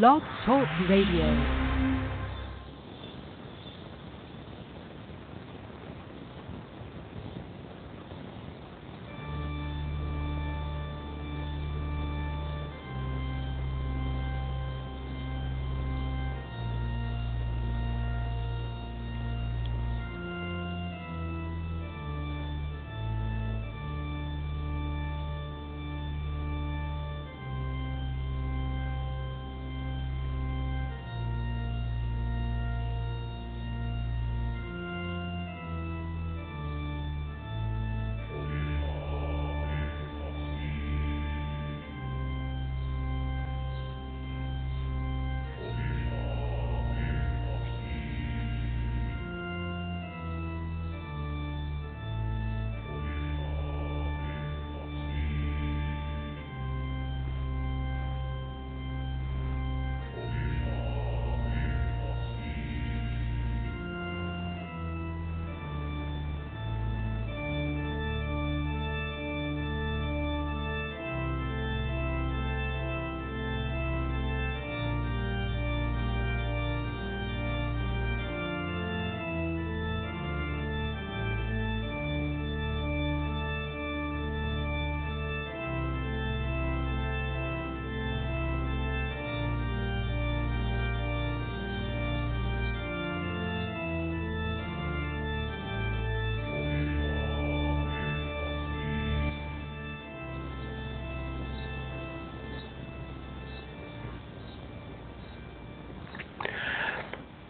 Blog Talk Radio.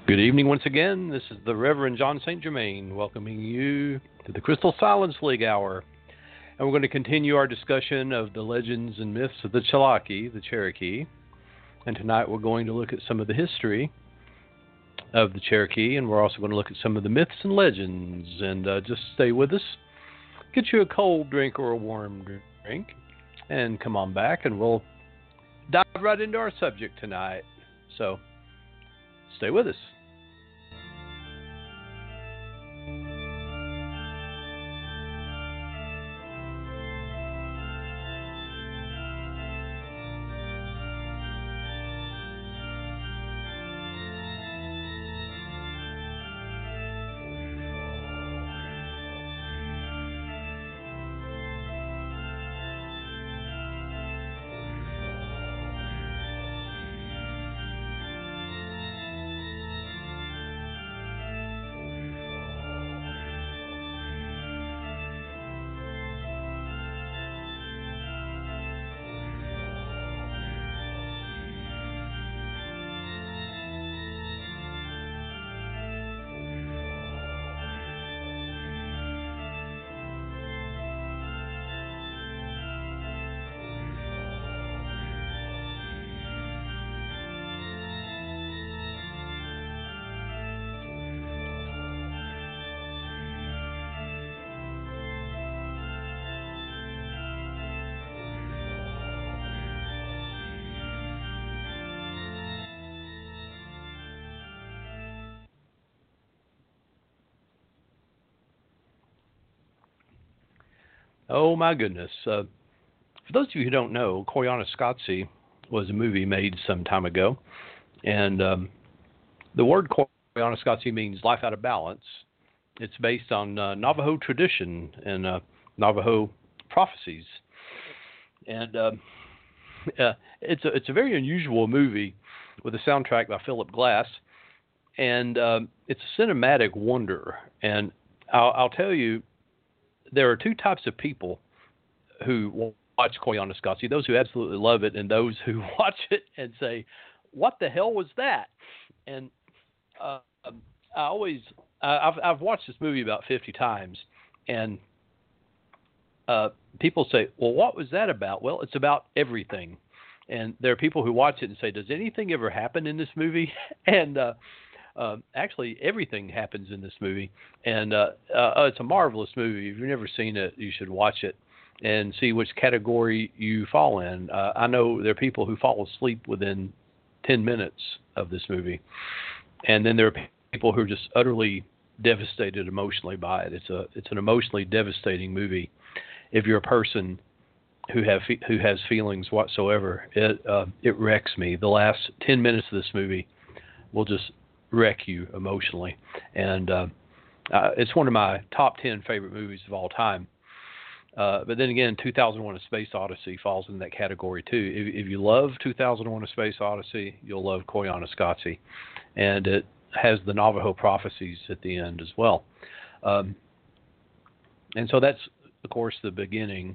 Good evening once again. This is the Reverend Jon Saint Germain welcoming you to the Crystal Silence League Hour. And we're going to continue our discussion of the legends and myths of the Tsalagi, the Cherokee. And tonight we're going to look at some of the history of the Cherokee, and we're also going to look at some of the myths and legends. And just stay with us. Get you a cold drink or a warm drink, and come on back, and we'll dive right into our subject tonight. So stay with us. Oh, my goodness. For those of you who don't know, Koyaanisqatsi was a movie made some time ago. And the word Koyaanisqatsi means life out of balance. It's based on Navajo tradition and Navajo prophecies. And it's a very unusual movie with a soundtrack by Philip Glass. And it's a cinematic wonder. And I'll tell you, there are two types of people who watch Koyaanisqatsi, those who absolutely love it and those who watch it and say, what the hell was that? And I've watched this movie about 50 times, and people say, well, what was that about? Well, it's about everything. And there are people who watch it and say, does anything ever happen in this movie? And actually, everything happens in this movie, and it's a marvelous movie. If you've never seen it, you should watch it and see which category you fall in. I know there are people who fall asleep within 10 minutes of this movie, and then there are people who are just utterly devastated emotionally by it. It's an emotionally devastating movie if you're a person who has feelings whatsoever. It wrecks me. The last 10 minutes of this movie will just wreck you emotionally, and it's one of my top 10 favorite movies of all time. But then again, 2001 A Space Odyssey falls in that category too. If you love 2001 A Space Odyssey, you'll love Koyaanisqatsi, and it has the Navajo prophecies at the end as well. And so that's, of course, the beginning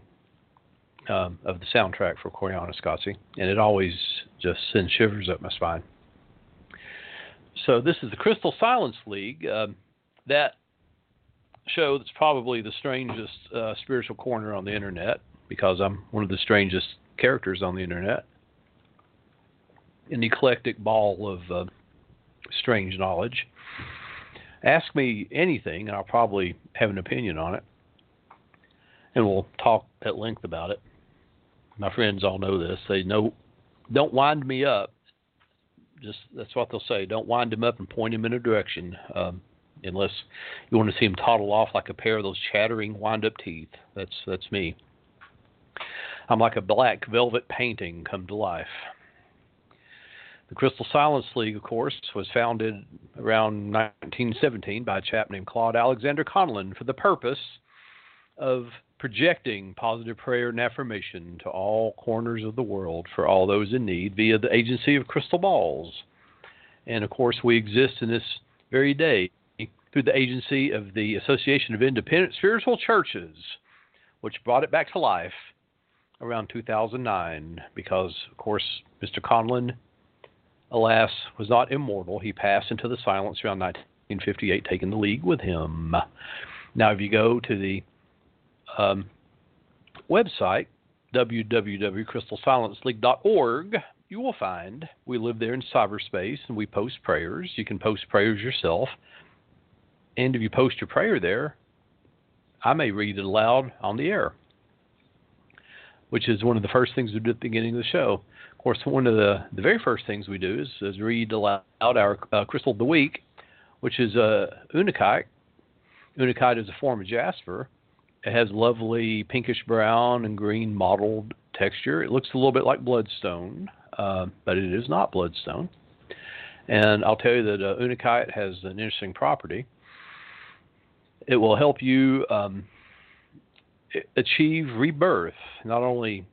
of the soundtrack for Koyaanisqatsi, and it always just sends shivers up my spine. So this is the Crystal Silence League. That show that's probably the strangest spiritual corner on the internet, because I'm one of the strangest characters on the internet. An eclectic ball of strange knowledge. Ask me anything, and I'll probably have an opinion on it. And we'll talk at length about it. My friends all know this. They know, don't wind me up. Just, that's what they'll say. Don't wind him up and point him in a direction, unless you want to see him toddle off like a pair of those chattering wind-up teeth. That's me. I'm like a black velvet painting come to life. The Crystal Silence League, of course, was founded around 1917 by a chap named Claude Alexander Conlin for the purpose of projecting positive prayer and affirmation to all corners of the world for all those in need via the agency of crystal balls. And, of course, we exist in this very day through the agency of the Association of Independent Spiritual Churches, which brought it back to life around 2009 because, of course, Mr. Conlin, alas, was not immortal. He passed into the silence around 1958, taking the league with him. Now, if you go to the website, www.crystalsilenceleague.org, you will find we live there in cyberspace and we post prayers. You can post prayers yourself. And if you post your prayer there, I may read it aloud on the air, which is one of the first things we do at the beginning of the show. Of course, one of the very first things we do is read aloud our Crystal of the Week, which is Unakite. Unakite is a form of jasper. It has lovely pinkish brown and green mottled texture. It looks a little bit like bloodstone, but it is not bloodstone. And I'll tell you that Unakite has an interesting property. It will help you achieve rebirth, not only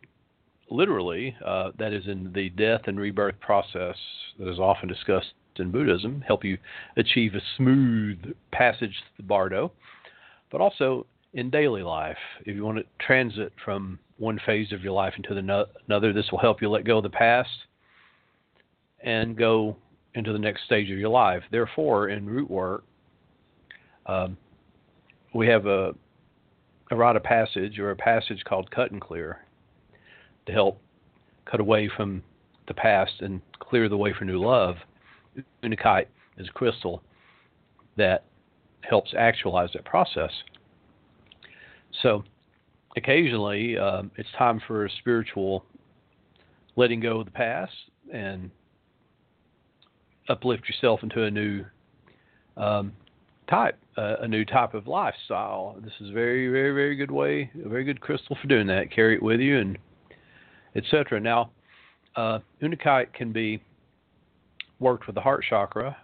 literally, that is in the death and rebirth process that is often discussed in Buddhism, help you achieve a smooth passage to the bardo, but also in daily life. If you want to transit from one phase of your life into another, this will help you let go of the past and go into the next stage of your life. Therefore, in root work, we have a rite of passage, or a passage called Cut and Clear, to help cut away from the past and clear the way for new love. Unakite is a crystal that helps actualize that process. So occasionally, it's time for a spiritual letting go of the past and uplift yourself into a new type of lifestyle. This is a very, very, very good way, a very good crystal for doing that. Carry it with you, and etc. Now, Unakite can be worked with the heart chakra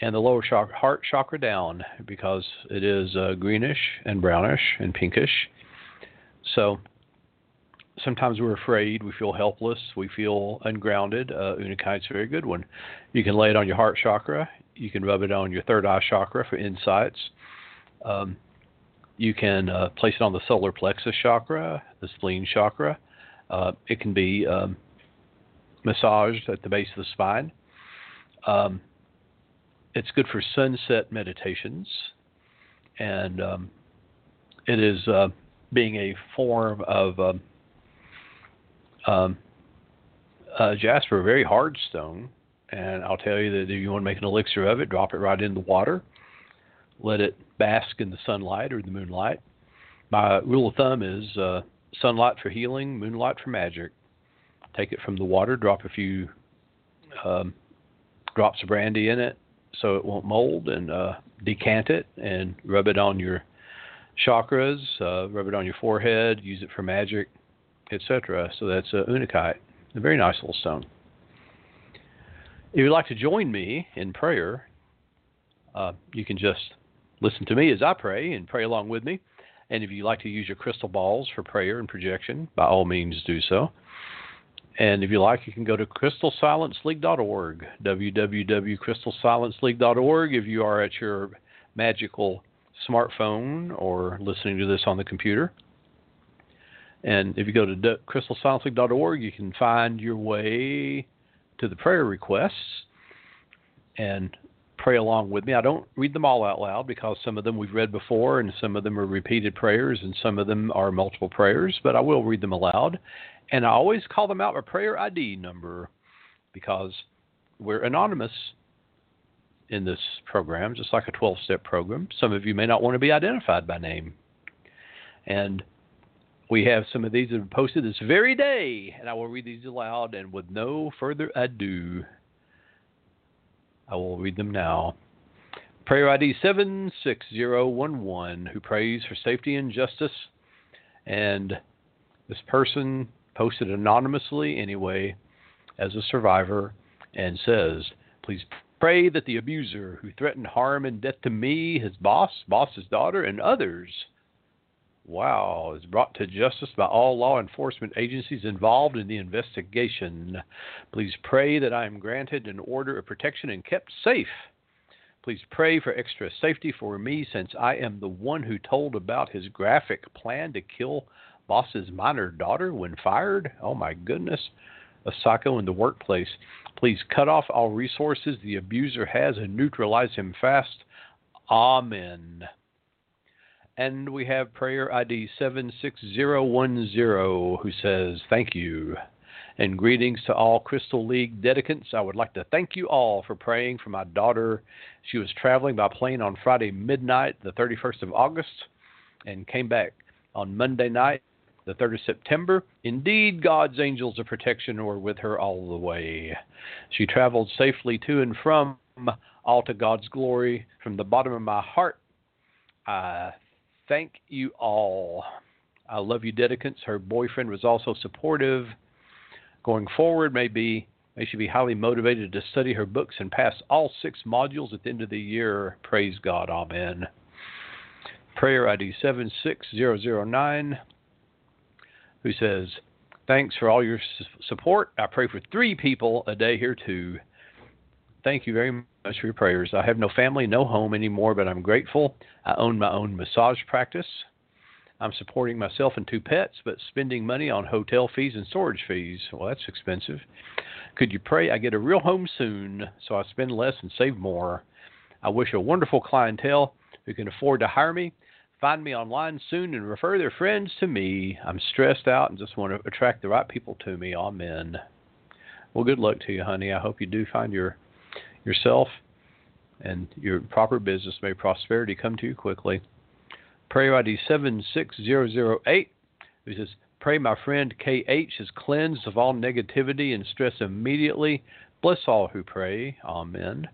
and the lower chakra, heart chakra down, because it is greenish and brownish and pinkish. So sometimes we're afraid, we feel helpless, we feel ungrounded. Unakite's a very good one. You can lay it on your heart chakra. You can rub it on your third eye chakra for insights. You can place it on the solar plexus chakra, the spleen chakra. It can be massaged at the base of the spine. It's good for sunset meditations, and it is being a form of jasper, a very hard stone. And I'll tell you that if you want to make an elixir of it, drop it right in the water. Let it bask in the sunlight or the moonlight. My rule of thumb is sunlight for healing, moonlight for magic. Take it from the water, drop a few drops of brandy in it so it won't mold, and decant it and rub it on your chakras, rub it on your forehead, use it for magic, etc. So that's Unakite, a very nice little stone. If you'd like to join me in prayer, you can just listen to me as I pray and pray along with me. And if you'd like to use your crystal balls for prayer and projection, by all means do so. And if you like, you can go to crystalsilenceleague.org, www.crystalsilenceleague.org. If you are at your magical smartphone or listening to this on the computer. And if you go to crystalsilenceleague.org, you can find your way to the prayer requests and pray along with me. I don't read them all out loud because some of them we've read before and some of them are repeated prayers and some of them are multiple prayers, but I will read them aloud. And I always call them out by prayer ID number because we're anonymous in this program, just like a 12-step program. Some of you may not want to be identified by name. And we have some of these that are posted this very day, and I will read these aloud, and with no further ado, I will read them now. Prayer ID 76011, who prays for safety and justice, and this person posted anonymously anyway as a survivor and says, please pray that the abuser who threatened harm and death to me, his boss, boss's daughter, and others, wow, is brought to justice by all law enforcement agencies involved in the investigation. Please pray that I am granted an order of protection and kept safe. Please pray for extra safety for me since I am the one who told about his graphic plan to kill boss's minor daughter when fired. Oh, my goodness. A psycho in the workplace. Please cut off all resources the abuser has and neutralize him fast. Amen. And we have prayer ID 76010 who says, thank you. And greetings to all Crystal League dedicants. I would like to thank you all for praying for my daughter. She was traveling by plane on Friday midnight, the 31st of August, and came back on Monday night, the 3rd of September. Indeed, God's angels of protection were with her all the way. She traveled safely to and from, all to God's glory. From the bottom of my heart, I thank you all. I love you, dedicants. Her boyfriend was also supportive. Going forward, may she be highly motivated to study her books and pass all 6 modules at the end of the year. Praise God. Amen. Prayer ID 76009, who says, thanks for all your support. I pray for 3 people a day here too. Thank you very much for your prayers. I have no family, no home anymore, but I'm grateful. I own my own massage practice. I'm supporting myself and 2 pets, but spending money on hotel fees and storage fees. Well, that's expensive. Could you pray I get a real home soon so I spend less and save more? I wish a wonderful clientele who can afford to hire me. Find me online soon and refer their friends to me. I'm stressed out and just want to attract the right people to me. Amen. Well, good luck to you, honey. I hope you do find yourself and your proper business. May prosperity come to you quickly. Prayer ID 76008, who says, pray my friend KH is cleansed of all negativity and stress immediately. Bless all who pray. Amen.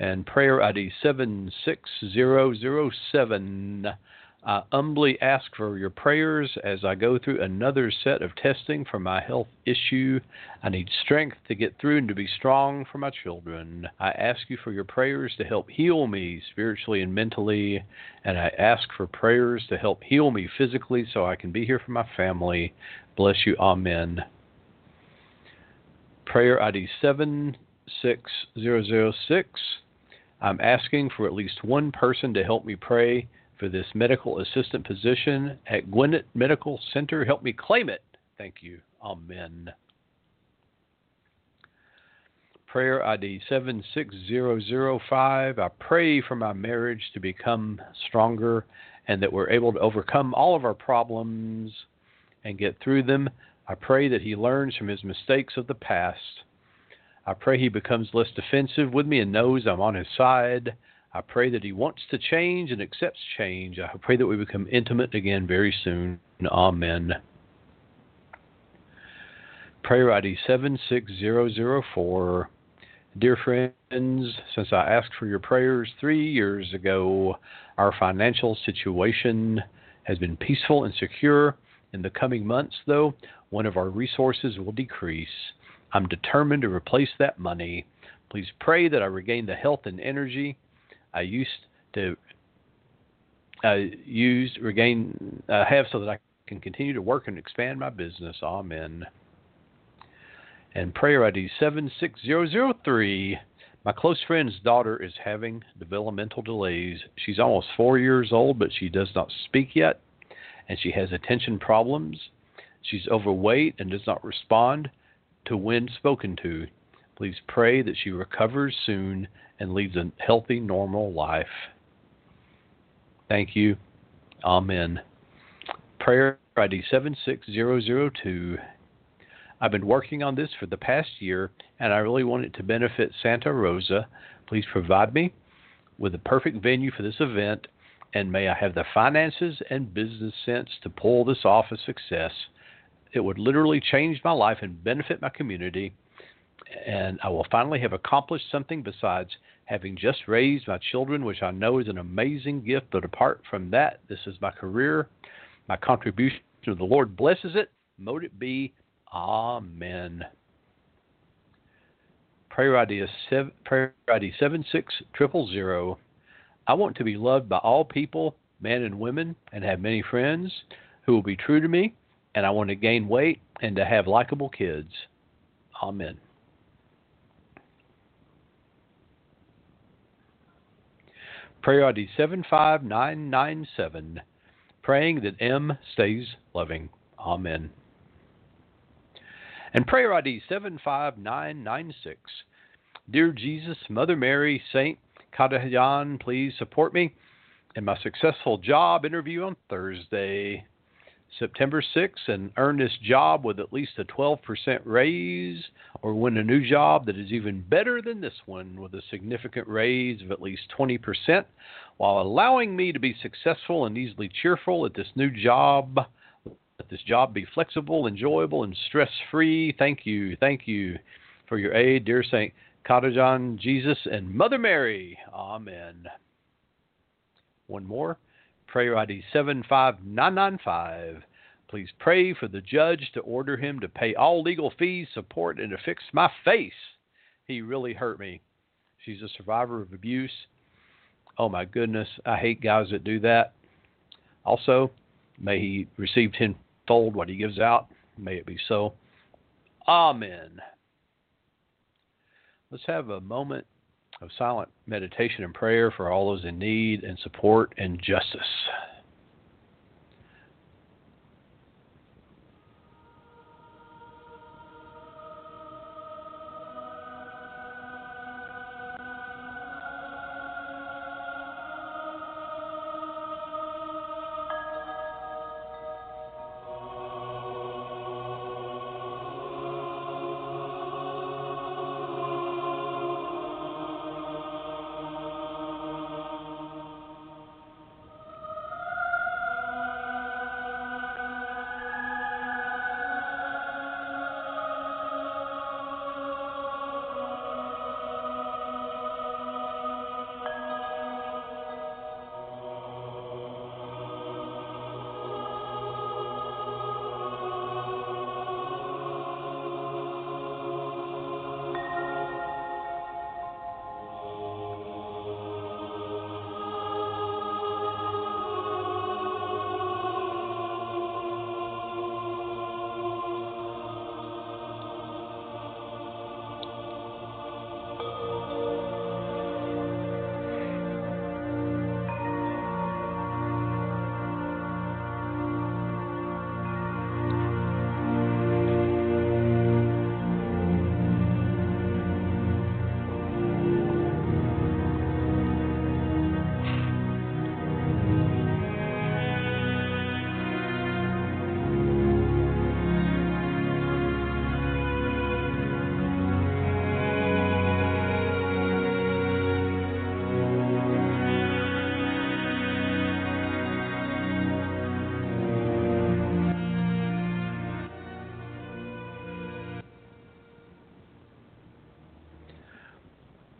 And prayer ID 76007, I humbly ask for your prayers as I go through another set of testing for my health issue. I need strength to get through and to be strong for my children. I ask you for your prayers to help heal me spiritually and mentally, and I ask for prayers to help heal me physically so I can be here for my family. Bless you. Amen. Prayer ID 76006, I'm asking for at least 1 person to help me pray for this medical assistant position at Gwinnett Medical Center. Help me claim it. Thank you. Amen. Prayer ID 76005. I pray for my marriage to become stronger and that we're able to overcome all of our problems and get through them. I pray that he learns from his mistakes of the past. I pray he becomes less defensive with me and knows I'm on his side. I pray that he wants to change and accepts change. I pray that we become intimate again very soon. Amen. Prayer ID 76004. Dear friends, since I asked for your prayers 3 years ago, our financial situation has been peaceful and secure. In the coming months, though, one of our resources will decrease. I'm determined to replace that money. Please pray that I regain the health and energy I used to have so that I can continue to work and expand my business. Amen. And prayer ID 76003. My close friend's daughter is having developmental delays. She's almost 4 years old, but she does not speak yet, and she has attention problems. She's overweight and does not respond to when spoken to. Please pray that she recovers soon and leads a healthy, normal life. Thank you. Amen. Prayer ID 76002. I've been working on this for the past year, and I really want it to benefit Santa Rosa. Please provide me with a perfect venue for this event, and may I have the finances and business sense to pull this off with success. It would literally change my life and benefit my community, and I will finally have accomplished something besides having just raised my children, which I know is an amazing gift, but apart from that, this is my career. My contribution to the Lord blesses it. Mote it be. Amen. Prayer ID 76000. I want to be loved by all people, men and women, and have many friends who will be true to me, and I want to gain weight and to have likable kids. Amen. Prayer ID 75997. Praying that M stays loving. Amen. And prayer ID 75996. Dear Jesus, Mother Mary, Saint Kadayan, please support me in my successful job interview on Thursday, September 6th, and earn this job with at least a 12% raise, or win a new job that is even better than this one with a significant raise of at least 20%, while allowing me to be successful and easily cheerful at this new job. Let this job be flexible, enjoyable, and stress-free. Thank you. Thank you for your aid, dear Saint Kadajan, Jesus, and Mother Mary. Amen. One more. Prayer ID 75995. Please pray for the judge to order him to pay all legal fees, support, and to fix my face. He really hurt me. She's a survivor of abuse. Oh, my goodness. I hate guys that do that. Also, may he receive tenfold what he gives out. May it be so. Amen. Let's have a moment of silent meditation and prayer for all those in need and support and justice.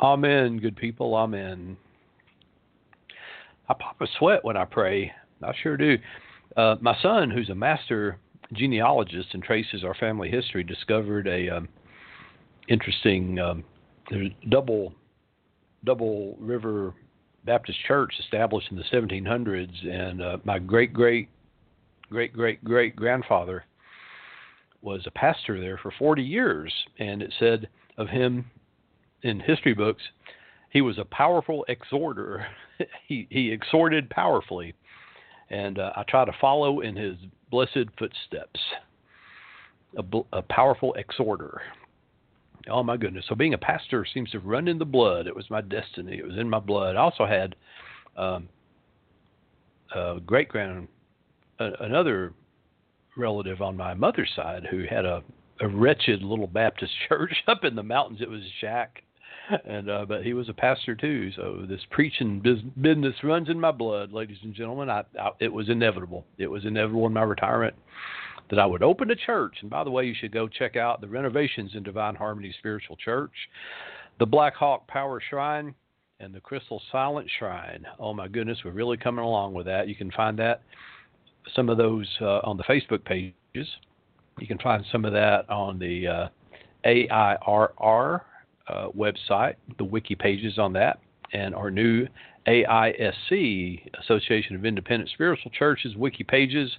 Amen, good people, amen. I pop a sweat when I pray. I sure do. My son, who's a master genealogist and traces our family history, discovered a interesting double river Baptist church established in the 1700s, and my great-great-great-great-great-grandfather was a pastor there for 40 years, and it said of him in history books, he was a powerful exhorter. he exhorted powerfully, and I try to follow in his blessed footsteps, a powerful exhorter. Oh, my goodness. So being a pastor seems to run in the blood. It was my destiny. It was in my blood. I also had another relative on my mother's side who had a wretched little Baptist church up in the mountains. It was a shack. And, but he was a pastor, too. So this preaching business runs in my blood, ladies and gentlemen. It was inevitable. It was inevitable in my retirement that I would open a church. And by the way, you should go check out the renovations in Divine Harmony Spiritual Church, the Black Hawk Power Shrine, and the Crystal Silence Shrine. Oh, my goodness, we're really coming along with that. You can find that, some of those on the Facebook pages. You can find some of that on the AIRR website, the wiki pages on that, and our new AISC, Association of Independent Spiritual Churches, wiki pages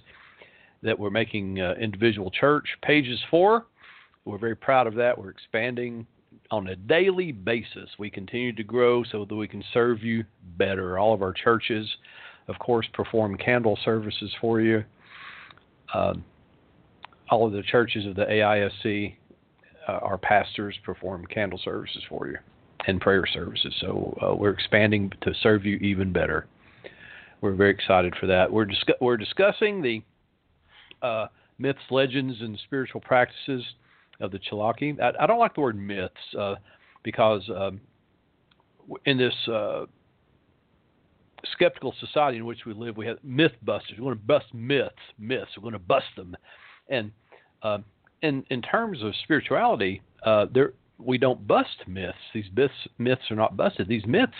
that we're making individual church pages for. We're very proud of that. We're expanding on a daily basis. We continue to grow so that we can serve you better. All of our churches, of course, perform candle services for you. All of the churches of the AISC, our pastors perform candle services for you and prayer services. So we're expanding to serve you even better. We're very excited for that. We're discussing the myths, legends, and spiritual practices of the Chalaque. I don't like the word myths because in this skeptical society in which we live, we have myth busters. We want to bust myths. We want to bust them. And in terms of spirituality, we don't bust myths. These myths are not busted. These myths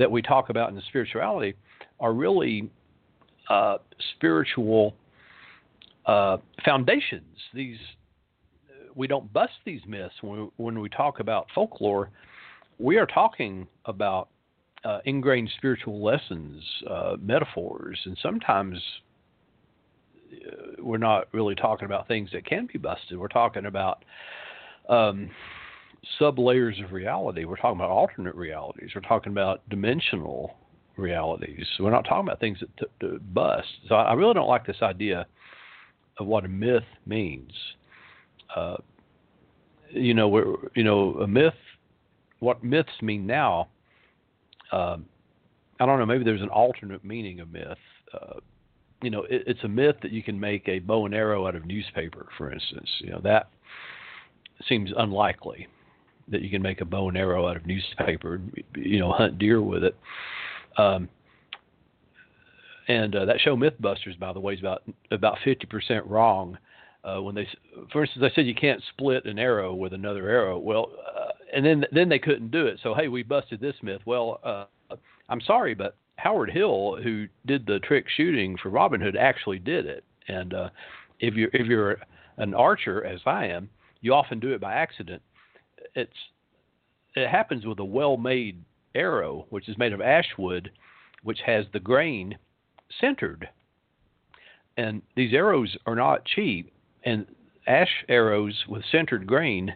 that we talk about in the spirituality are really spiritual foundations. We don't bust these myths when we talk about folklore. We are talking about ingrained spiritual lessons, metaphors, and sometimes we're not really talking about things that can be busted. We're talking about sub-layers of reality. We're talking about alternate realities. We're talking about dimensional realities. We're not talking about things that bust. So I really don't like this idea of what a myth means. A myth, what myths mean now, I don't know, maybe there's an alternate meaning of myth. It's a myth that you can make a bow and arrow out of newspaper, for instance. That seems unlikely that you can make a bow and arrow out of newspaper, hunt deer with it. And that show Mythbusters, by the way, is about 50% wrong. When they, for instance, they said you can't split an arrow with another arrow. Well, and then they couldn't do it. So hey, we busted this myth. Well, I'm sorry, but Howard Hill, who did the trick shooting for Robin Hood, actually did it. And if you're an archer, as I am, you often do it by accident. It happens with a well-made arrow, which is made of ash wood, which has the grain centered. And these arrows are not cheap, and ash arrows with centered grain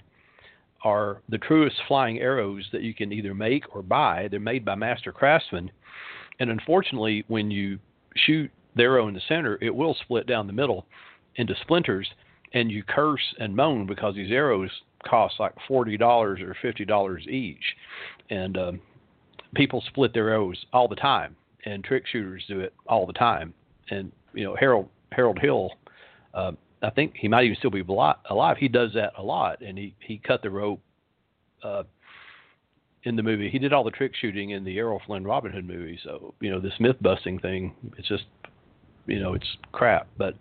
are the truest flying arrows that you can either make or buy. They're made by master craftsmen, and unfortunately, when you shoot the arrow in the center, it will split down the middle into splinters, and you curse and moan because these arrows cost like $40 or $50 each, and people split their arrows all the time. And trick shooters do it all the time. And Harold Hill, I think he might even still be alive. He does that a lot, and he cut the rope in the movie. He did all the trick shooting in the Errol Flynn Robin Hood movie. So this myth busting thing, it's just it's crap. But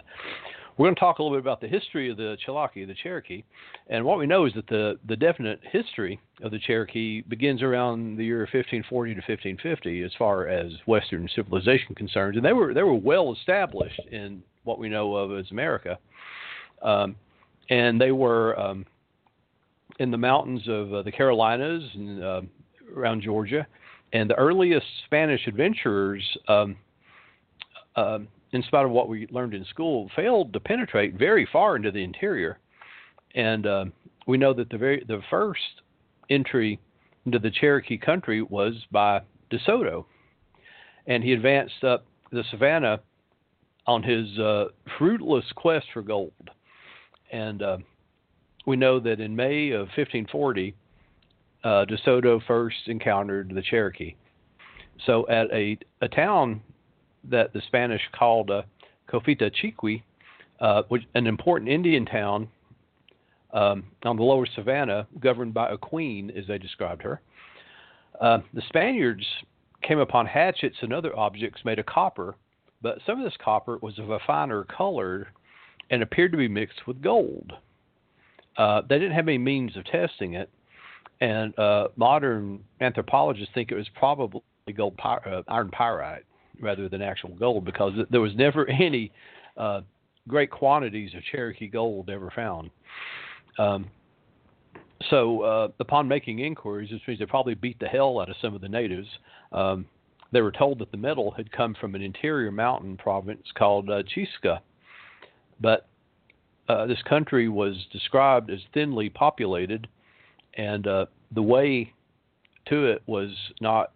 We're going to talk a little bit about the history of the Chalaque, the Cherokee, and what we know is that the definite history of the Cherokee begins around the year 1540 to 1550 as far as Western civilization concerns, and they were well established in what we know of as America, and they were in the mountains of the Carolinas and around Georgia, and the earliest Spanish adventurers in spite of what we learned in school, failed to penetrate very far into the interior. And we know that the first entry into the Cherokee country was by De Soto. And he advanced up the savannah on his fruitless quest for gold. And we know that in May of 1540, De Soto first encountered the Cherokee. So at a town that the Spanish called Cofitachequi, which an important Indian town on the lower savannah, governed by a queen, as they described her. The Spaniards came upon hatchets and other objects made of copper, but some of this copper was of a finer color and appeared to be mixed with gold. They didn't have any means of testing it, and modern anthropologists think it was probably iron pyrite, rather than actual gold, because there was never any great quantities of Cherokee gold ever found. So upon making inquiries, which means they probably beat the hell out of some of the natives, they were told that the metal had come from an interior mountain province called Chisca. But this country was described as thinly populated, and the way to it was not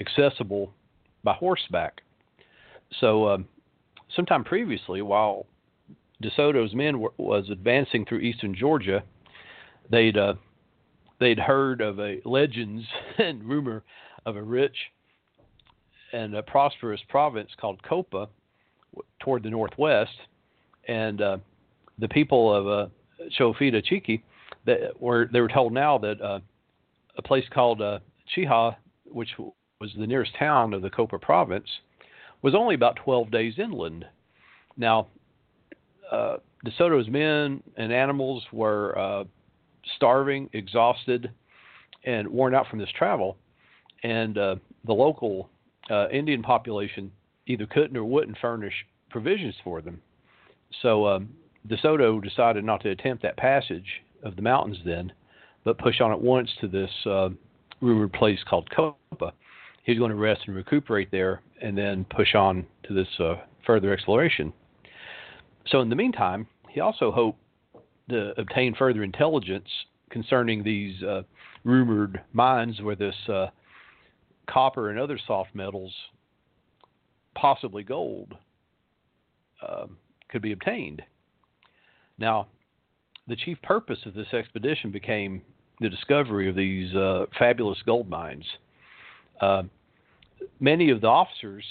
accessible by horseback. So sometime previously, while De Soto's men was advancing through eastern Georgia, they'd heard of a legends and rumor of a rich and a prosperous province called Copa toward the northwest, and the people of Cofitachequi, they were told now that a place called Chiaha, which was the nearest town of the Copa province, was only about 12 days inland. Now, De Soto's men and animals were starving, exhausted, and worn out from this travel, and the local Indian population either couldn't or wouldn't furnish provisions for them. So De Soto decided not to attempt that passage of the mountains then, but pushed on at once to this rumored place called Copa. He's going to rest and recuperate there and then push on to this further exploration. So in the meantime, he also hoped to obtain further intelligence concerning these rumored mines where this copper and other soft metals, possibly gold, could be obtained. Now, the chief purpose of this expedition became the discovery of these fabulous gold mines. Many of the officers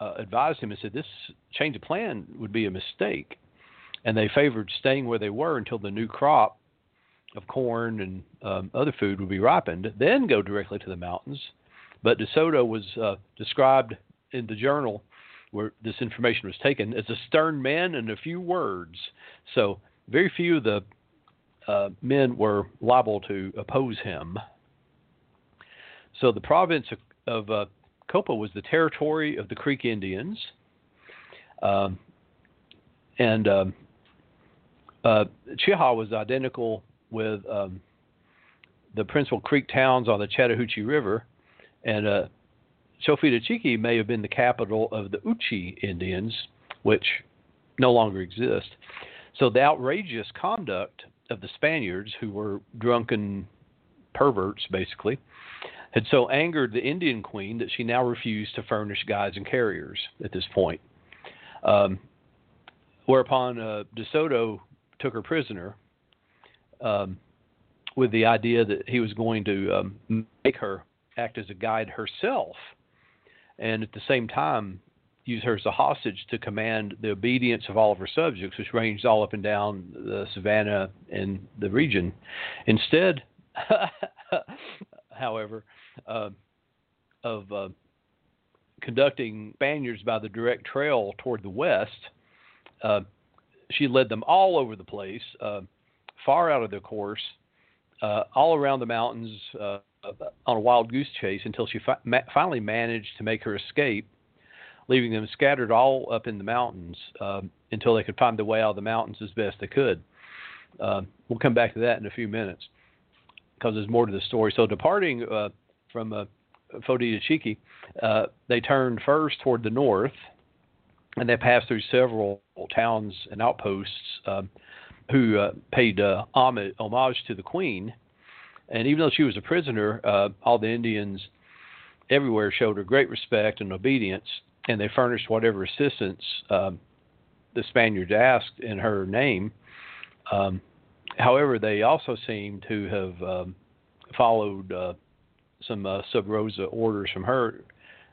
advised him and said this change of plan would be a mistake, and they favored staying where they were until the new crop of corn and other food would be ripened, then go directly to the mountains. But De Soto was described in the journal where this information was taken as a stern man and a few words. So very few of the men were liable to oppose him. So the province of Copa was the territory of the Creek Indians, and Chiaha was identical with the principal Creek towns on the Chattahoochee River, and Cofitachequi may have been the capital of the Uchi Indians, which no longer exist. So the outrageous conduct of the Spaniards, who were drunken perverts, basically, had so angered the Indian queen that she now refused to furnish guides and carriers at this point. Whereupon De Soto took her prisoner with the idea that he was going to make her act as a guide herself, and at the same time use her as a hostage to command the obedience of all of her subjects, which ranged all up and down the savannah and the region. Instead, however, of conducting Spaniards by the direct trail toward the west, she led them all over the place, far out of their course, all around the mountains on a wild goose chase until she finally managed to make her escape, leaving them scattered all up in the mountains until they could find their way out of the mountains as best they could. We'll come back to that in a few minutes because there's more to the story. So departing from Photiachequi, they turned first toward the north, and they passed through several towns and outposts who paid homage to the queen. And even though she was a prisoner, all the Indians everywhere showed her great respect and obedience, and they furnished whatever assistance the Spaniards asked in her name. However, they also seem to have followed some sub rosa orders from her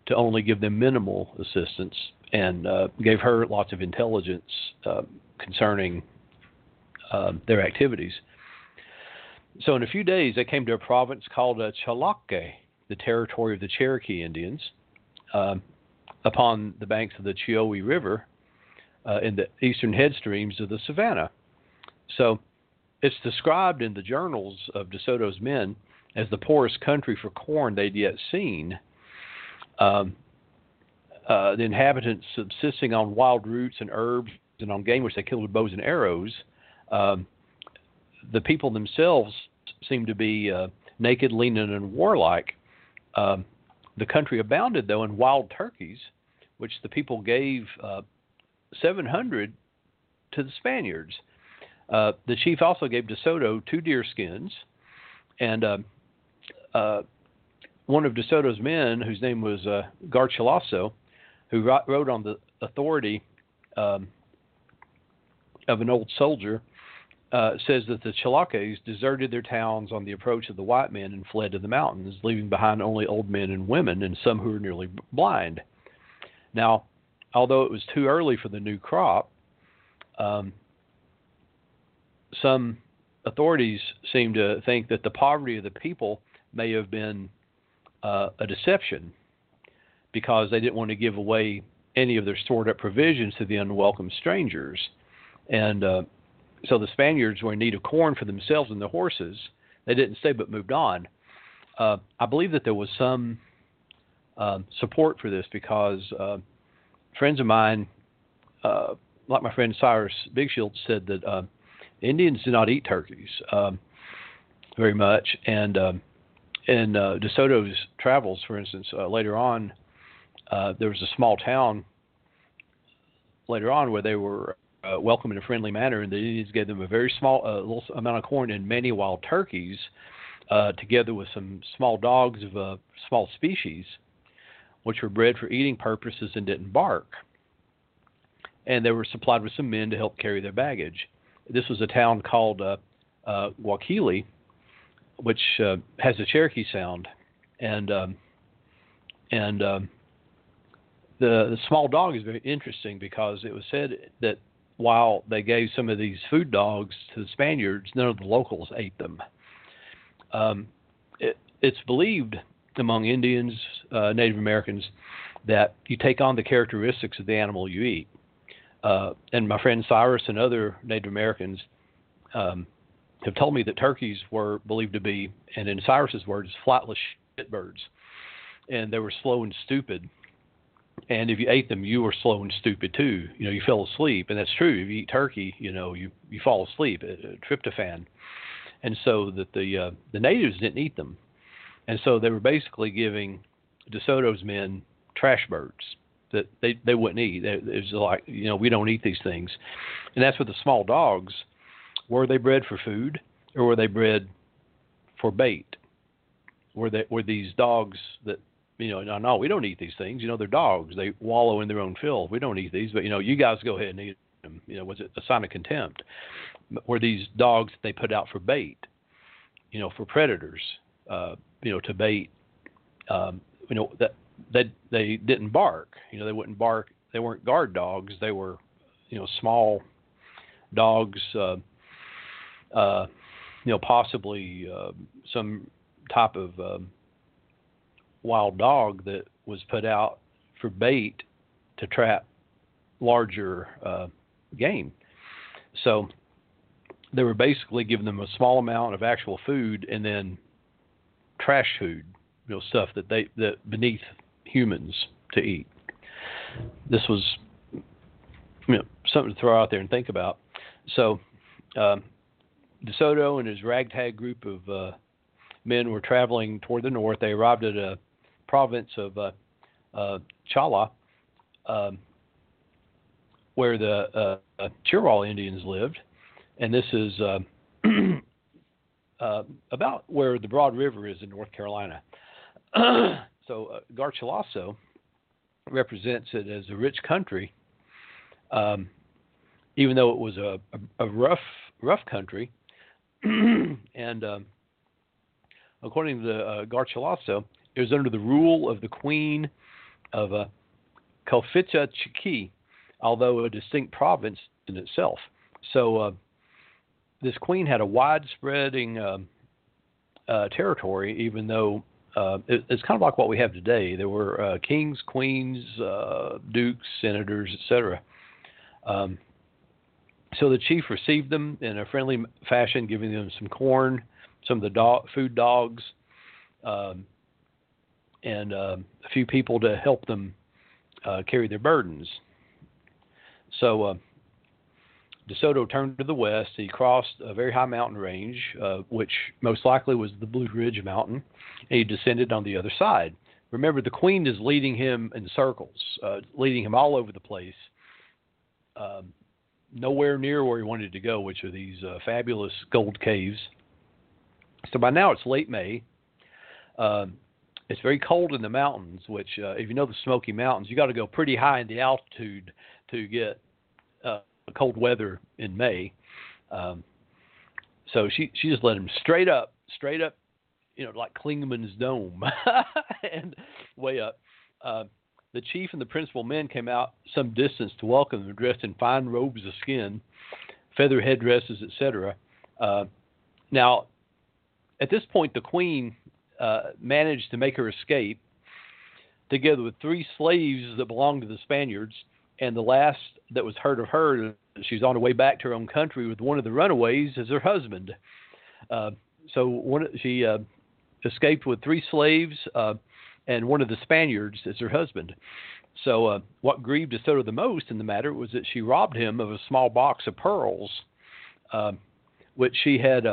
to only give them minimal assistance, and gave her lots of intelligence concerning their activities. So in a few days, they came to a province called Chalaque, the territory of the Cherokee Indians, upon the banks of the Chioe River in the eastern headstreams of the savannah. So it's described in the journals of De Soto's men as the poorest country for corn they'd yet seen, the inhabitants subsisting on wild roots and herbs and on game which they killed with bows and arrows. The people themselves seemed to be naked, leaning, and warlike. The country abounded, though, in wild turkeys, which the people gave 700 to the Spaniards. The chief also gave De Soto 2 deer skins, and one of De Soto's men, whose name was Garcilaso, who wrote on the authority of an old soldier, says that the Chalaques deserted their towns on the approach of the white men and fled to the mountains, leaving behind only old men and women and some who were nearly blind. Now, although it was too early for the new crop, some authorities seem to think that the poverty of the people may have been a deception, because they didn't want to give away any of their stored up provisions to the unwelcome strangers. And so the Spaniards were in need of corn for themselves and their horses. They didn't stay but moved on. I believe that there was some support for this because friends of mine, like my friend Cyrus Bigshield, said that Indians do not eat turkeys very much. And in De Soto's travels, for instance, later on, there was a small town later on where they were welcomed in a friendly manner, and the Indians gave them a very small little amount of corn and many wild turkeys, together with some small dogs of a small species, which were bred for eating purposes and didn't bark. And they were supplied with some men to help carry their baggage. This was a town called Wakili, which has a Cherokee sound, and the small dog is very interesting because it was said that while they gave some of these food dogs to the Spaniards, none of the locals ate them. It's believed among Indians, Native Americans, that you take on the characteristics of the animal you eat. And my friend Cyrus and other Native Americans have told me that turkeys were believed to be, and in Cyrus's words, flightless shitbirds, and they were slow and stupid. And if you ate them, you were slow and stupid too. You know, you fell asleep, and that's true. If you eat turkey, you know, you fall asleep, tryptophan, and so that the natives didn't eat them, and so they were basically giving De Soto's men trash birds that they wouldn't eat. It was like, you know, we don't eat these things. And that's with the small dogs. Were they bred for food, or were they bred for bait? Were these dogs that, you know, no, we don't eat these things. You know, they're dogs. They wallow in their own filth. We don't eat these, but, you know, you guys go ahead and eat them. You know, was it a sign of contempt? Were these dogs that they put out for bait, you know, for predators, you know, to bait, you know, that they didn't bark. You know, they wouldn't bark. They weren't guard dogs. They were, you know, small dogs, you know, possibly some type of wild dog that was put out for bait to trap larger game. So they were basically giving them a small amount of actual food and then trash food, you know, stuff that that beneath humans to eat. This was, you know, something to throw out there and think about. So De Soto and his ragtag group of men were traveling toward the north. They arrived at a province of Chala, where the Chirral Indians lived. And this is about where the Broad River is in North Carolina. So Garcilaso represents it as a rich country, even though it was a rough country. And according to Garcilaso, it was under the rule of the queen of Cofitachequi, although a distinct province in itself. So this queen had a wide-spreading territory, even though it's kind of like what we have today. There were kings, queens, dukes, senators, etc. So the chief received them in a friendly fashion, giving them some corn, some of the food dogs, and a few people to help them carry their burdens. So De Soto turned to the west. He crossed a very high mountain range, which most likely was the Blue Ridge Mountain, and he descended on the other side. Remember, the queen is leading him in circles, leading him all over the place, nowhere near where he wanted to go, which are these fabulous gold caves. So by now it's late May. It's very cold in the mountains, which if you know the Smoky Mountains, you got to go pretty high in the altitude to get cold weather in May. So she just let him straight up, you know, like Klingman's Dome and way up. The chief and the principal men came out some distance to welcome them, dressed in fine robes of skin, feather headdresses, etc. Now, at this point, the queen managed to make her escape together with three slaves that belonged to the Spaniards, and the last that was heard of her, she's on her way back to her own country with one of the runaways as her husband. So she escaped with three slaves and one of the Spaniards as her husband. So what grieved De Soto the most in the matter was that she robbed him of a small box of pearls, which she had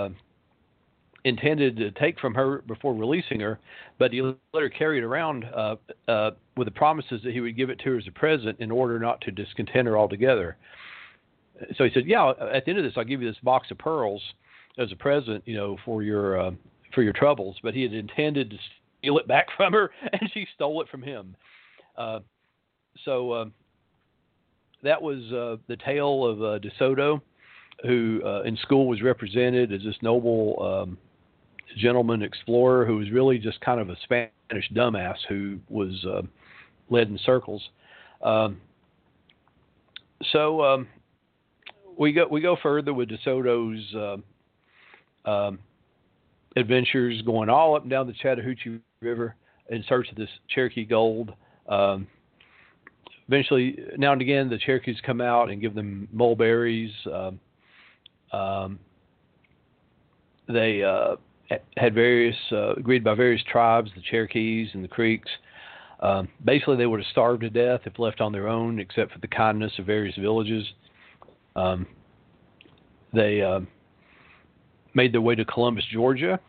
intended to take from her before releasing her, but he let her carry it around with the promises that he would give it to her as a present in order not to discontent her altogether. So he said, yeah, at the end of this, I'll give you this box of pearls as a present, you know, for your troubles. But he had intended to steal it back from her, and she stole it from him. So that was the tale of De Soto, who in school was represented as this noble gentleman explorer who was really just kind of a Spanish dumbass who was led in circles. So we go further with De Soto's adventures, going all up and down the Chattahoochee River in search of this Cherokee gold. Eventually, now and again, the Cherokees come out and give them mulberries. They had various agreed by various tribes, the Cherokees and the Creeks. Basically, they would have starved to death if left on their own, except for the kindness of various villages. They made their way to Columbus, Georgia,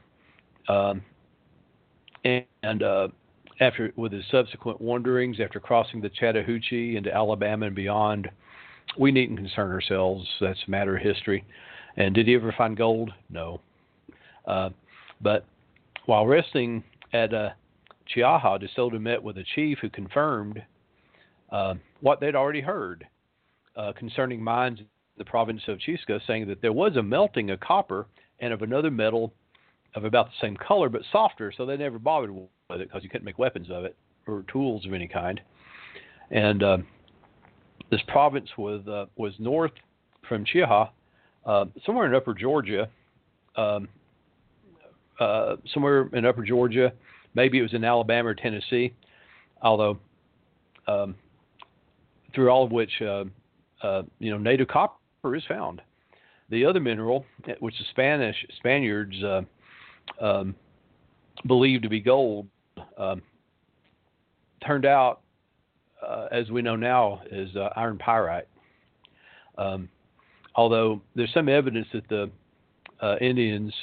and after with his subsequent wanderings, after crossing the Chattahoochee into Alabama and beyond, we needn't concern ourselves. That's a matter of history. And did he ever find gold? No. But while resting at Chiaha, De Soto met with a chief who confirmed what they'd already heard concerning mines in the province of Chisca, saying that there was a melting of copper and of another metal of about the same color but softer, so they never bothered with it because you couldn't make weapons of it or tools of any kind. And this province was north from Chiaha, somewhere in upper Georgia, maybe it was in Alabama or Tennessee, although through all of which native copper is found. The other mineral, which the Spaniards believed to be gold, turned out, as we know now, is iron pyrite. Although there's some evidence that the Indians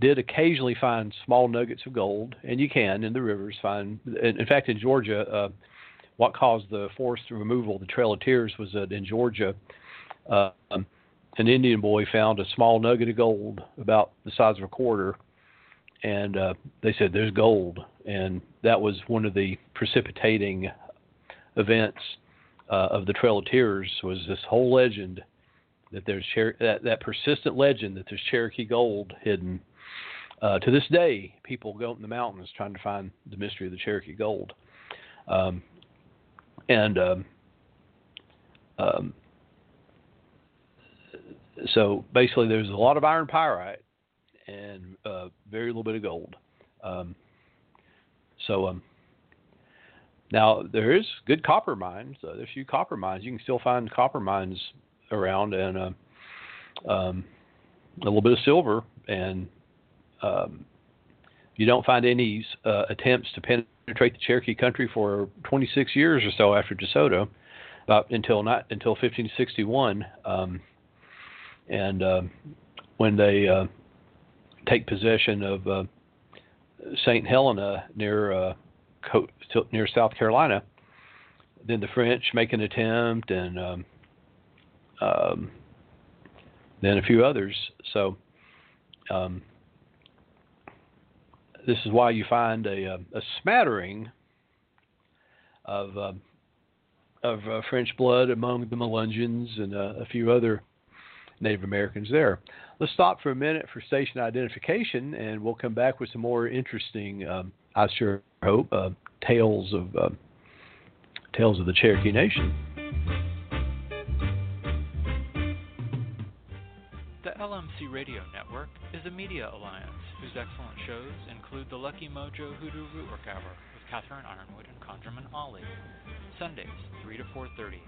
did occasionally find small nuggets of gold, and you can in the rivers find. In fact, in Georgia, what caused the forced removal of the Trail of Tears was that in Georgia, an Indian boy found a small nugget of gold about the size of a quarter, and they said there's gold, and that was one of the precipitating events of the Trail of Tears. Was this whole legend that there's that persistent legend that there's Cherokee gold hidden. To this day, people go up in the mountains trying to find the mystery of the Cherokee gold. So basically, there's a lot of iron pyrite and very little bit of gold. Now, there is good copper mines. There's a few copper mines. You can still find copper mines around, and a little bit of silver. And you don't find any attempts to penetrate the Cherokee country for 26 years or so after De Soto, until 1561. When they take possession of St. Helena near South Carolina, then the French make an attempt, and then a few others. So this is why you find a smattering of French blood among the Melungeons and a few other Native Americans there. Let's stop for a minute for station identification, and we'll come back with some more interesting, I sure hope, tales of the Cherokee Nation. The LMC Radio Network is a media alliance whose excellent shows include the Lucky Mojo Hoodoo Rootwork Hour with Catherine Yronwode and ConjureMan Ollie, Sundays 3 to 4:30.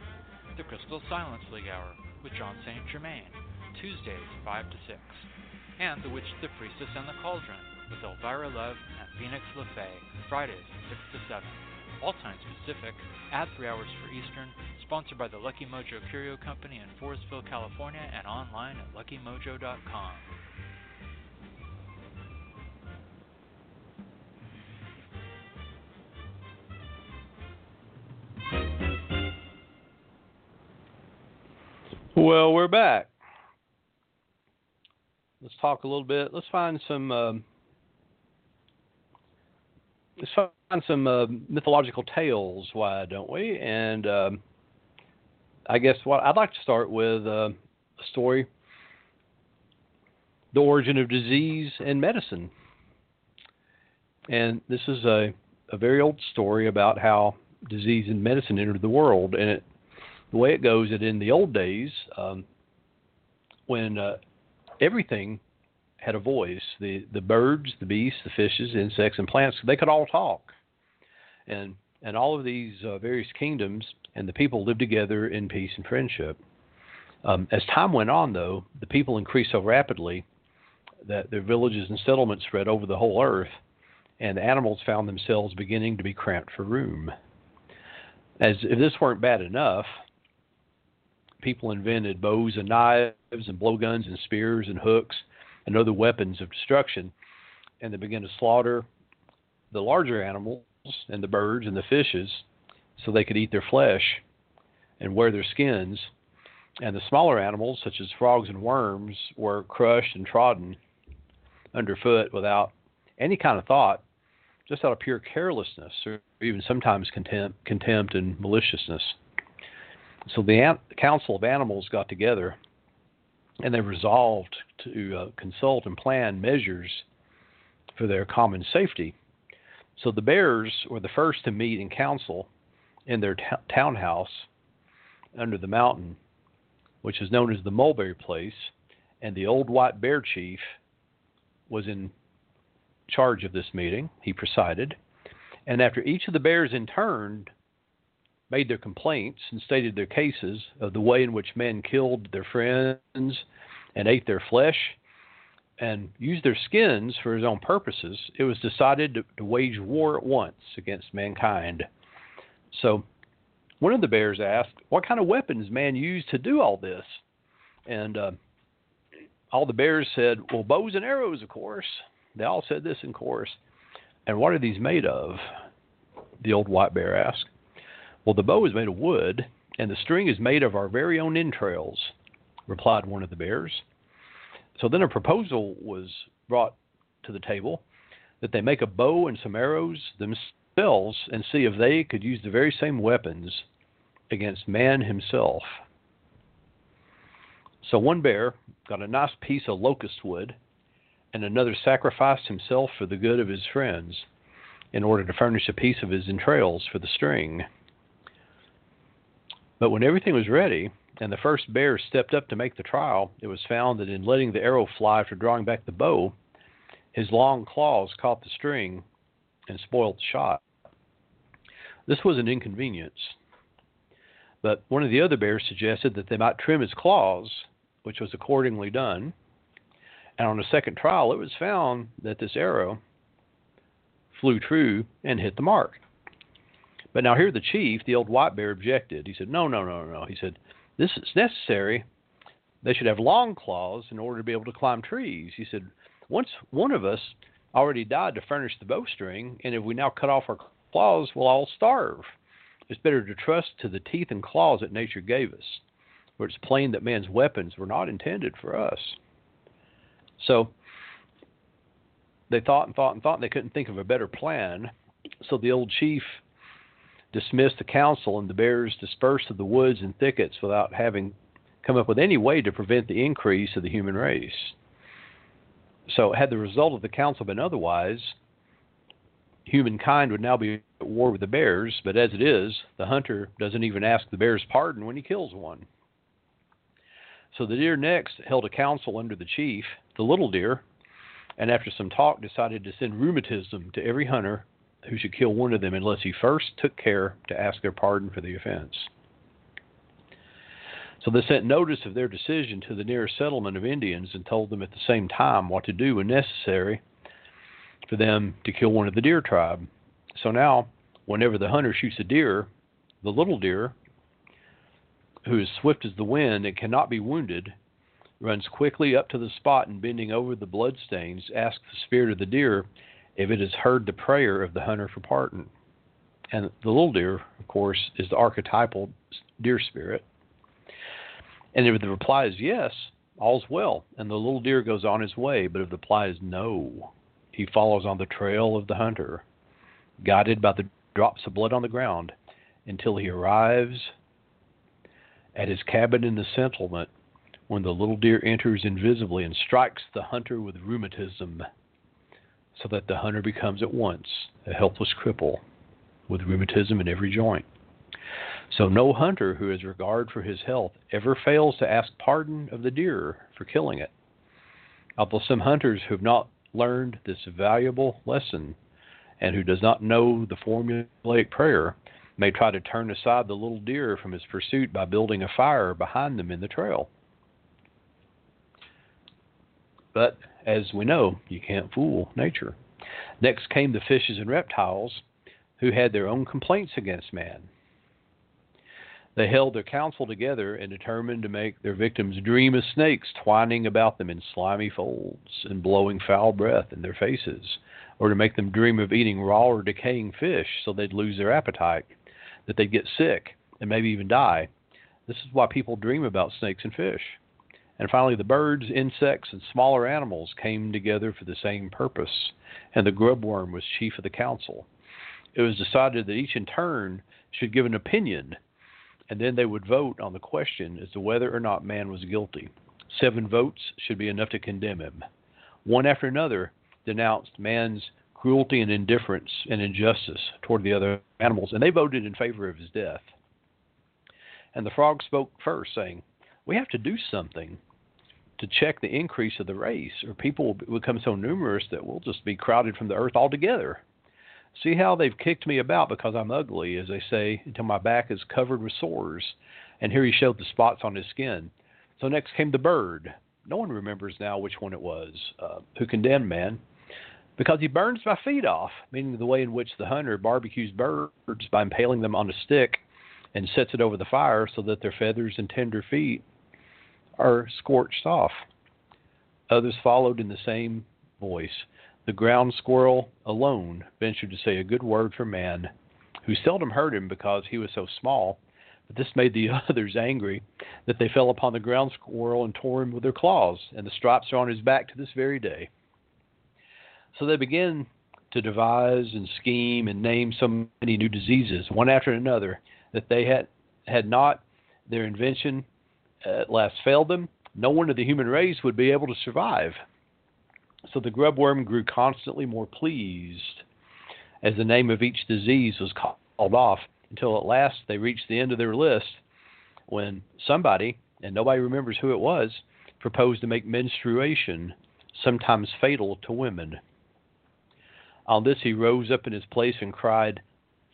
The Crystal Silence League Hour with Jon Saint Germain, Tuesdays 5 to 6, and The Witch, the Priestess and the Cauldron with Elvira Love and Phoenix LeFay, Fridays 6 to 7, all times Pacific, add 3 hours for Eastern, sponsored by the Lucky Mojo Curio Company in Forestville, California, and online at luckymojo.com. Well, we're back. Let's talk a little bit. Let's find some mythological tales. Why don't we? And I guess what I'd like to start with a story: the origin of disease and medicine. And this is a very old story about how disease and medicine entered the world, and it. The way it goes, that in the old days, when everything had a voice, the birds, the beasts, the fishes, the insects, and plants, they could all talk. And all of these various kingdoms and the people lived together in peace and friendship. As time went on, though, the people increased so rapidly that their villages and settlements spread over the whole earth, and the animals found themselves beginning to be cramped for room. As if this weren't bad enough, people invented bows and knives and blowguns and spears and hooks and other weapons of destruction, and they began to slaughter the larger animals and the birds and the fishes so they could eat their flesh and wear their skins, and the smaller animals, such as frogs and worms, were crushed and trodden underfoot without any kind of thought, just out of pure carelessness or even sometimes contempt and maliciousness. So the Council of Animals got together, and they resolved to consult and plan measures for their common safety. So the bears were the first to meet in council in their townhouse under the mountain, which is known as the Mulberry Place, and the old white bear chief was in charge of this meeting. He presided, and after each of the bears in turn made their complaints and stated their cases of the way in which men killed their friends and ate their flesh and used their skins for his own purposes, it was decided to wage war at once against mankind. So one of the bears asked, what kind of weapons man used to do all this? And all the bears said, well, bows and arrows, of course. They all said this in chorus. And what are these made of? The old white bear asked. Well, the bow is made of wood, and the string is made of our very own entrails, replied one of the bears. So then a proposal was brought to the table that they make a bow and some arrows themselves and see if they could use the very same weapons against man himself. So one bear got a nice piece of locust wood, and another sacrificed himself for the good of his friends in order to furnish a piece of his entrails for the string. But when everything was ready, and the first bear stepped up to make the trial, it was found that in letting the arrow fly after drawing back the bow, his long claws caught the string and spoiled the shot. This was an inconvenience, but one of the other bears suggested that they might trim his claws, which was accordingly done, and on a second trial it was found that this arrow flew true and hit the mark. But now here the chief, the old white bear, objected. He said, no. He said, this is necessary. They should have long claws in order to be able to climb trees. He said, once one of us already died to furnish the bowstring, and if we now cut off our claws, we'll all starve. It's better to trust to the teeth and claws that nature gave us, where it's plain that man's weapons were not intended for us. So they thought, and they couldn't think of a better plan. So the old chief dismissed the council, and the bears dispersed to the woods and thickets without having come up with any way to prevent the increase of the human race. So had the result of the council been otherwise, humankind would now be at war with the bears, but as it is, the hunter doesn't even ask the bear's pardon when he kills one. So the deer next held a council under the chief, the little deer, and after some talk decided to send rheumatism to every hunter who should kill one of them unless he first took care to ask their pardon for the offense. So they sent notice of their decision to the nearest settlement of Indians and told them at the same time what to do when necessary for them to kill one of the deer tribe. So now, whenever the hunter shoots a deer, the little deer, who is swift as the wind and cannot be wounded, runs quickly up to the spot and bending over the bloodstains, asks the spirit of the deer if it has heard the prayer of the hunter for pardon. And the little deer, of course, is the archetypal deer spirit. And if the reply is yes, all's well, and the little deer goes on his way. But if the reply is no, he follows on the trail of the hunter, guided by the drops of blood on the ground, until he arrives at his cabin in the settlement, when the little deer enters invisibly and strikes the hunter with rheumatism, so that the hunter becomes at once a helpless cripple with rheumatism in every joint. So no hunter who has regard for his health ever fails to ask pardon of the deer for killing it, although some hunters who have not learned this valuable lesson and who does not know the formulaic prayer may try to turn aside the little deer from his pursuit by building a fire behind them in the trail. But as we know, you can't fool nature. Next came the fishes and reptiles, who had their own complaints against man. They held their council together and determined to make their victims dream of snakes twining about them in slimy folds and blowing foul breath in their faces, or to make them dream of eating raw or decaying fish so they'd lose their appetite, that they'd get sick and maybe even die. This is why people dream about snakes and fish. And finally, the birds, insects, and smaller animals came together for the same purpose, and the grubworm was chief of the council. It was decided that each in turn should give an opinion, and then they would vote on the question as to whether or not man was guilty. 7 votes should be enough to condemn him. One after another denounced man's cruelty and indifference and injustice toward the other animals, and they voted in favor of his death. And the frog spoke first, saying, "We have to do something to check the increase of the race, or people will become so numerous that we'll just be crowded from the earth altogether. See how they've kicked me about because I'm ugly, as they say, until my back is covered with sores. And here he showed the spots on his skin. So next came the bird. No one remembers now which one it was, who condemned man. Because he burns my feet off, meaning the way in which the hunter barbecues birds by impaling them on a stick and sets it over the fire so that their feathers and tender feet are scorched off. Others followed in the same voice. The ground squirrel alone ventured to say a good word for man, who seldom heard him because he was so small. But this made the others angry, that they fell upon the ground squirrel and tore him with their claws, and the stripes are on his back to this very day. So they began to devise and scheme and name so many new diseases, one after another, that they had not their invention at last failed them, no one of the human race would be able to survive. So the grubworm grew constantly more pleased as the name of each disease was called off, until at last they reached the end of their list when somebody, and nobody remembers who it was, proposed to make menstruation sometimes fatal to women. On this he rose up in his place and cried,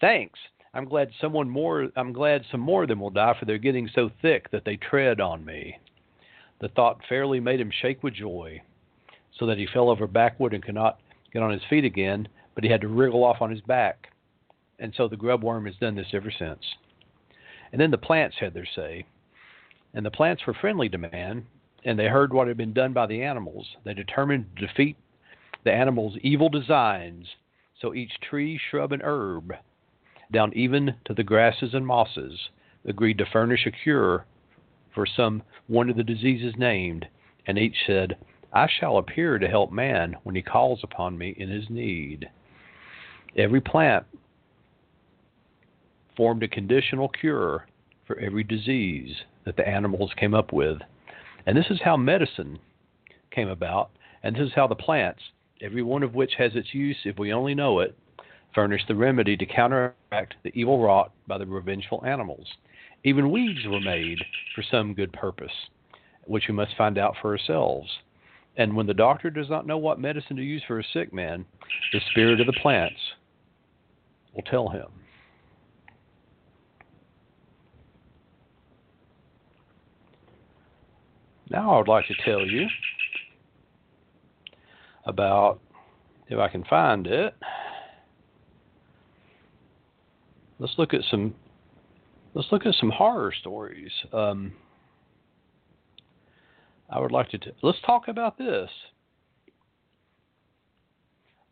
"Thanks! I'm glad some more of them will die, for they're getting so thick that they tread on me." The thought fairly made him shake with joy, so that he fell over backward and could not get on his feet again, but he had to wriggle off on his back. And so the grubworm has done this ever since. And then the plants had their say. And the plants were friendly to man, and they heard what had been done by the animals. They determined to defeat the animals' evil designs. So each tree, shrub, and herb, down even to the grasses and mosses, agreed to furnish a cure for some one of the diseases named. And each said, "I shall appear to help man when he calls upon me in his need." Every plant formed a conditional cure for every disease that the animals came up with. And this is how medicine came about, and this is how the plants, every one of which has its use if we only know it, furnish the remedy to counteract the evil wrought by the revengeful animals. Even weeds were made for some good purpose, which we must find out for ourselves. And when the doctor does not know what medicine to use for a sick man, the spirit of the plants will tell him. Now I would like to tell you about, if I can find it, let's look at some horror stories. Let's talk about this.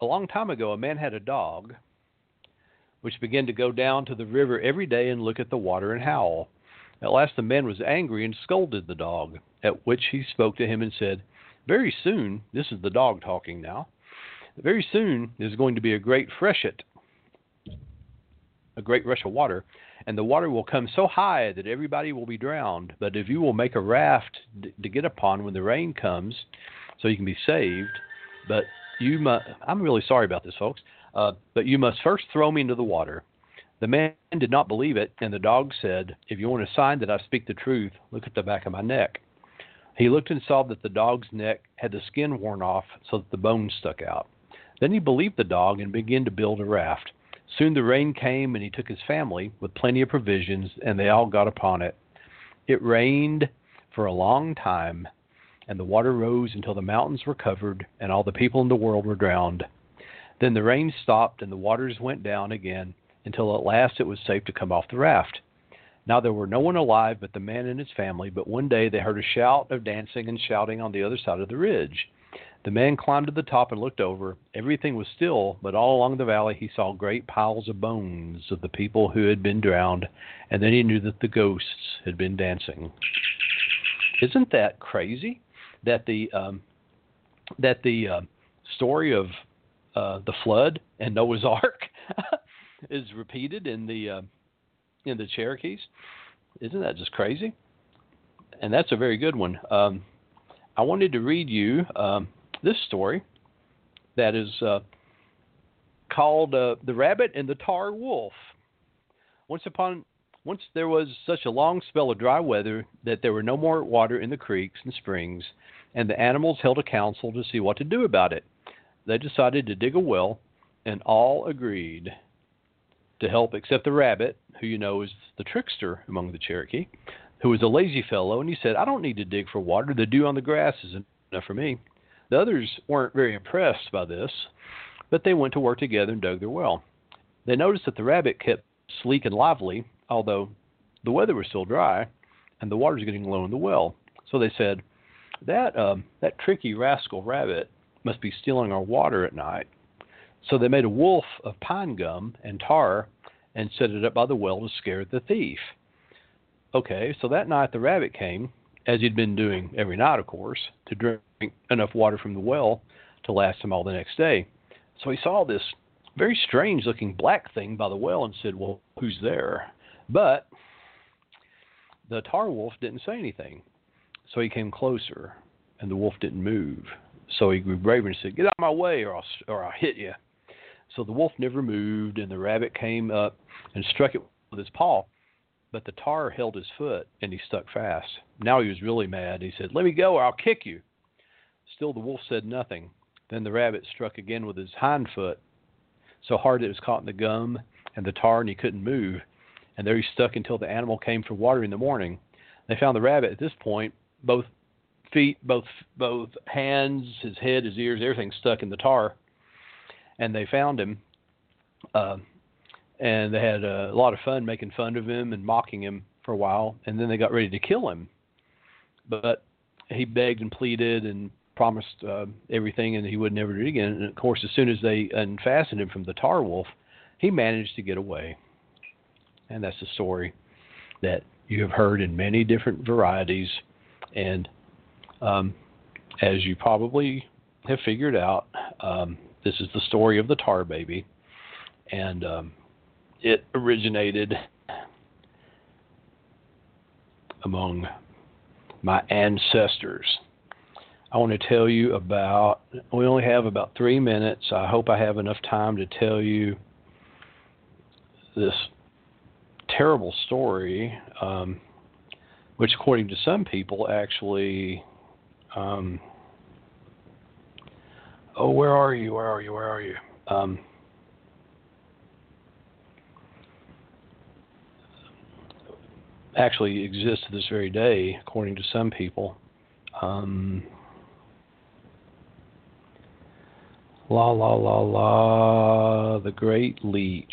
A long time ago, a man had a dog, which began to go down to the river every day and look at the water and howl. At last the man was angry and scolded the dog, at which he spoke to him and said, "Very soon," this is the dog talking now, "very soon there's going to be a great freshet, a great rush of water, and the water will come so high that everybody will be drowned. But if you will make a raft to get upon when the rain comes so you can be saved, but you must," I'm really sorry about this, folks, "but you must first throw me into the water." The man did not believe it, and the dog said, "If you want a sign that I speak the truth, look at the back of my neck." He looked and saw that the dog's neck had the skin worn off so that the bones stuck out. Then he believed the dog and began to build a raft. Soon the rain came, and he took his family with plenty of provisions, and they all got upon it. It rained for a long time, and the water rose until the mountains were covered, and all the people in the world were drowned. Then the rain stopped, and the waters went down again, until at last it was safe to come off the raft. Now there were no one alive but the man and his family, but one day they heard a shout of dancing and shouting on the other side of the ridge. The man climbed to the top and looked over. Everything was still, but all along the valley he saw great piles of bones of the people who had been drowned, and then he knew that the ghosts had been dancing. Isn't that crazy? That the story of the flood and Noah's Ark is repeated in the Cherokees. Isn't that just crazy? And that's a very good one. I wanted to read you this story that is called "The Rabbit and the Tar Wolf." Once there was such a long spell of dry weather that there were no more water in the creeks and springs, and the animals held a council to see what to do about it. They decided to dig a well and all agreed to help except the rabbit, who you know is the trickster among the Cherokee, who was a lazy fellow, and he said, I don't need to dig for water. The dew on the grass isn't enough for me. The others weren't very impressed by this, but they went to work together and dug their well. They noticed that the rabbit kept sleek and lively, although the weather was still dry, and the water was getting low in the well. So they said, that tricky rascal rabbit must be stealing our water at night. So they made a wolf of pine gum and tar and set it up by the well to scare the thief. Okay, so that night the rabbit came, as he'd been doing every night, of course, to drink enough water from the well to last him all the next day. So he saw this very strange-looking black thing by the well and said, well, who's there? But the tar wolf didn't say anything. So he came closer, and the wolf didn't move. So he grew braver and said, get out of my way or I'll hit you. So the wolf never moved, and the rabbit came up and struck it with his paw. But the tar held his foot, and he stuck fast. Now he was really mad. He said, let me go or I'll kick you. Still the wolf said nothing. Then the rabbit struck again with his hind foot, so hard it was caught in the gum and the tar, and he couldn't move. And there he stuck until the animal came for water in the morning. They found the rabbit at this point, both feet, both hands, his head, his ears, everything stuck in the tar. And they found him. And they had a lot of fun making fun of him and mocking him for a while. And then they got ready to kill him. But he begged and pleaded and promised everything, and he would never do it again. And, of course, as soon as they unfastened him from the tar wolf, he managed to get away. And that's the story that you have heard in many different varieties. And as you probably have figured out, this is the story of the tar baby. And it originated among my ancestors. I want to tell you about, we only have about 3 minutes. I hope I have enough time to tell you this terrible story, which according to some people actually, where are you? Actually exists to this very day, according to some people. The Great Leech.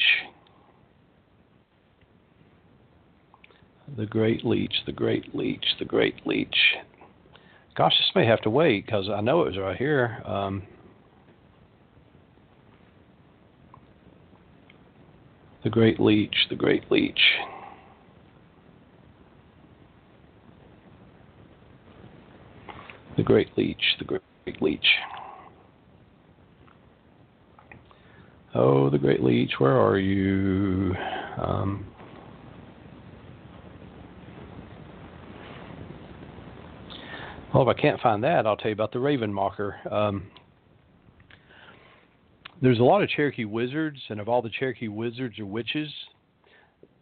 The Great Leech. Gosh, this may have to wait, because I know it was right here. The Great Leech. The Great Leech. Oh, the Great Leech, where are you? Well, if I can't find that, I'll tell you about the Raven Mocker. There's a lot of Cherokee wizards, and of all the Cherokee wizards or witches,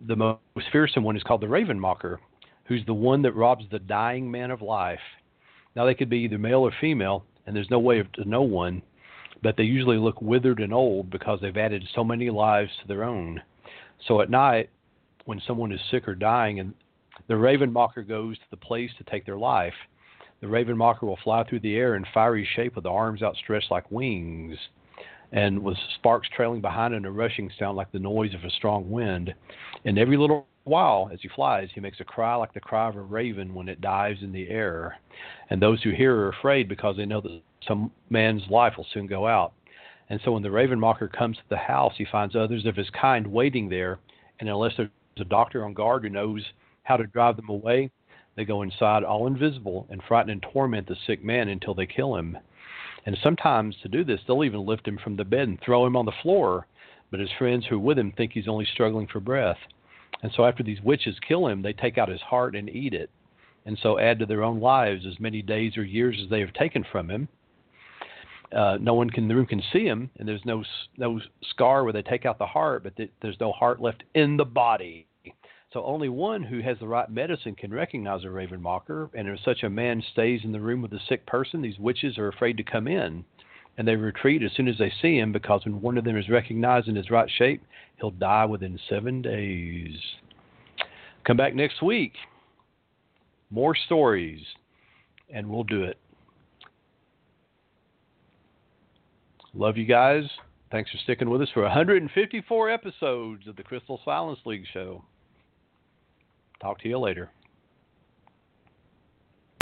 the most fearsome one is called the Raven Mocker, who's the one that robs the dying man of life. Now, they could be either male or female, and there's no way to know one, but they usually look withered and old because they've added so many lives to their own. So at night, when someone is sick or dying, and the Raven Mocker goes to the place to take their life, the Raven Mocker will fly through the air in fiery shape with the arms outstretched like wings, and with sparks trailing behind and a rushing sound like the noise of a strong wind. And every little while, as he flies, he makes a cry like the cry of a raven when it dives in the air. And those who hear are afraid because they know that some man's life will soon go out. And so when the Raven Mocker comes to the house, he finds others of his kind waiting there. And unless there's a doctor on guard who knows how to drive them away, they go inside all invisible and frighten and torment the sick man until they kill him. And sometimes to do this, they'll even lift him from the bed and throw him on the floor. But his friends who are with him think he's only struggling for breath. And so after these witches kill him, they take out his heart and eat it, and so add to their own lives as many days or years as they have taken from him. No one in the room can see him, and there's no scar where they take out the heart, but there's no heart left in the body. So only one who has the right medicine can recognize a Raven Mocker, and if such a man stays in the room with a sick person, these witches are afraid to come in. and they retreat as soon as they see him, because when one of them is recognized in his right shape, he'll die within 7 days. Come back next week. More stories, and we'll do it. Love you guys. Thanks for sticking with us for 154 episodes of the Crystal Silence League show. Talk to you later.